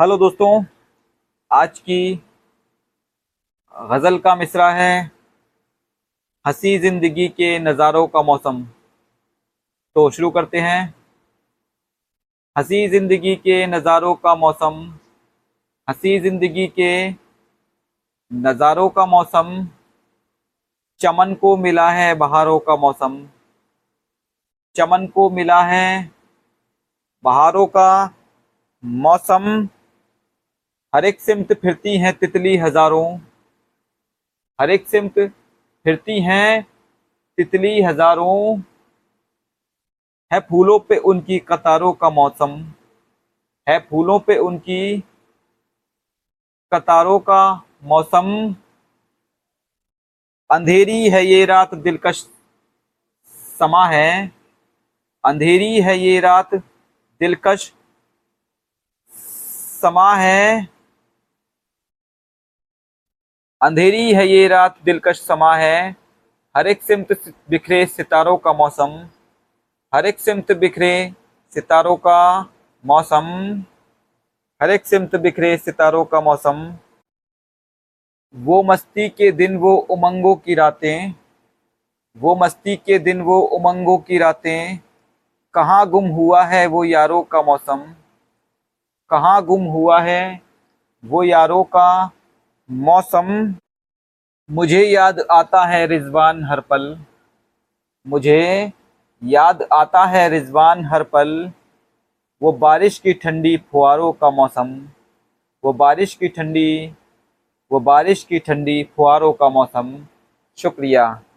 Hello दोस्तों, आज की गज़ल का मिसरा है हंसी ज़िंदगी के नज़ारों का मौसम। तो शुरू करते हैं। हंसी ज़िंदगी के नज़ारों का मौसम, हंसी ज़िंदगी के नज़ारों का मौसम, चमन को मिला है बहारों का मौसम, चमन को मिला है बहारों का मौसम। हर एक सिमत फिरती हैं तितली हज़ारों, हर एक सिमत फिरती हैं तितली हज़ारों, है फूलों पे उनकी कतारों का मौसम, है फूलों पे उनकी कतारों का मौसम। अंधेरी है ये रात दिलकश समा है, अंधेरी है ये रात दिलकश समा है, अंधेरी है ये रात दिलकश समा है। हर एक सिमत बिखरे सितारों का मौसम, हर एक सिमत बिखरे सितारों का मौसम, हर एक सिमत बिखरे सितारों का मौसम। वो मस्ती के दिन वो उमंगों की रातें, वो मस्ती के दिन वो उमंगों की रातें, कहाँ गुम हुआ है वो यारों का मौसम, कहाँ गुम हुआ है वो यारों का मौसम। मुझे याद आता है रिजवान हर पल, मुझे याद आता है रिजवान हर पल, वो बारिश की ठंडी फुहारों का मौसम, वो बारिश की ठंडी फुहारों का मौसम। शुक्रिया।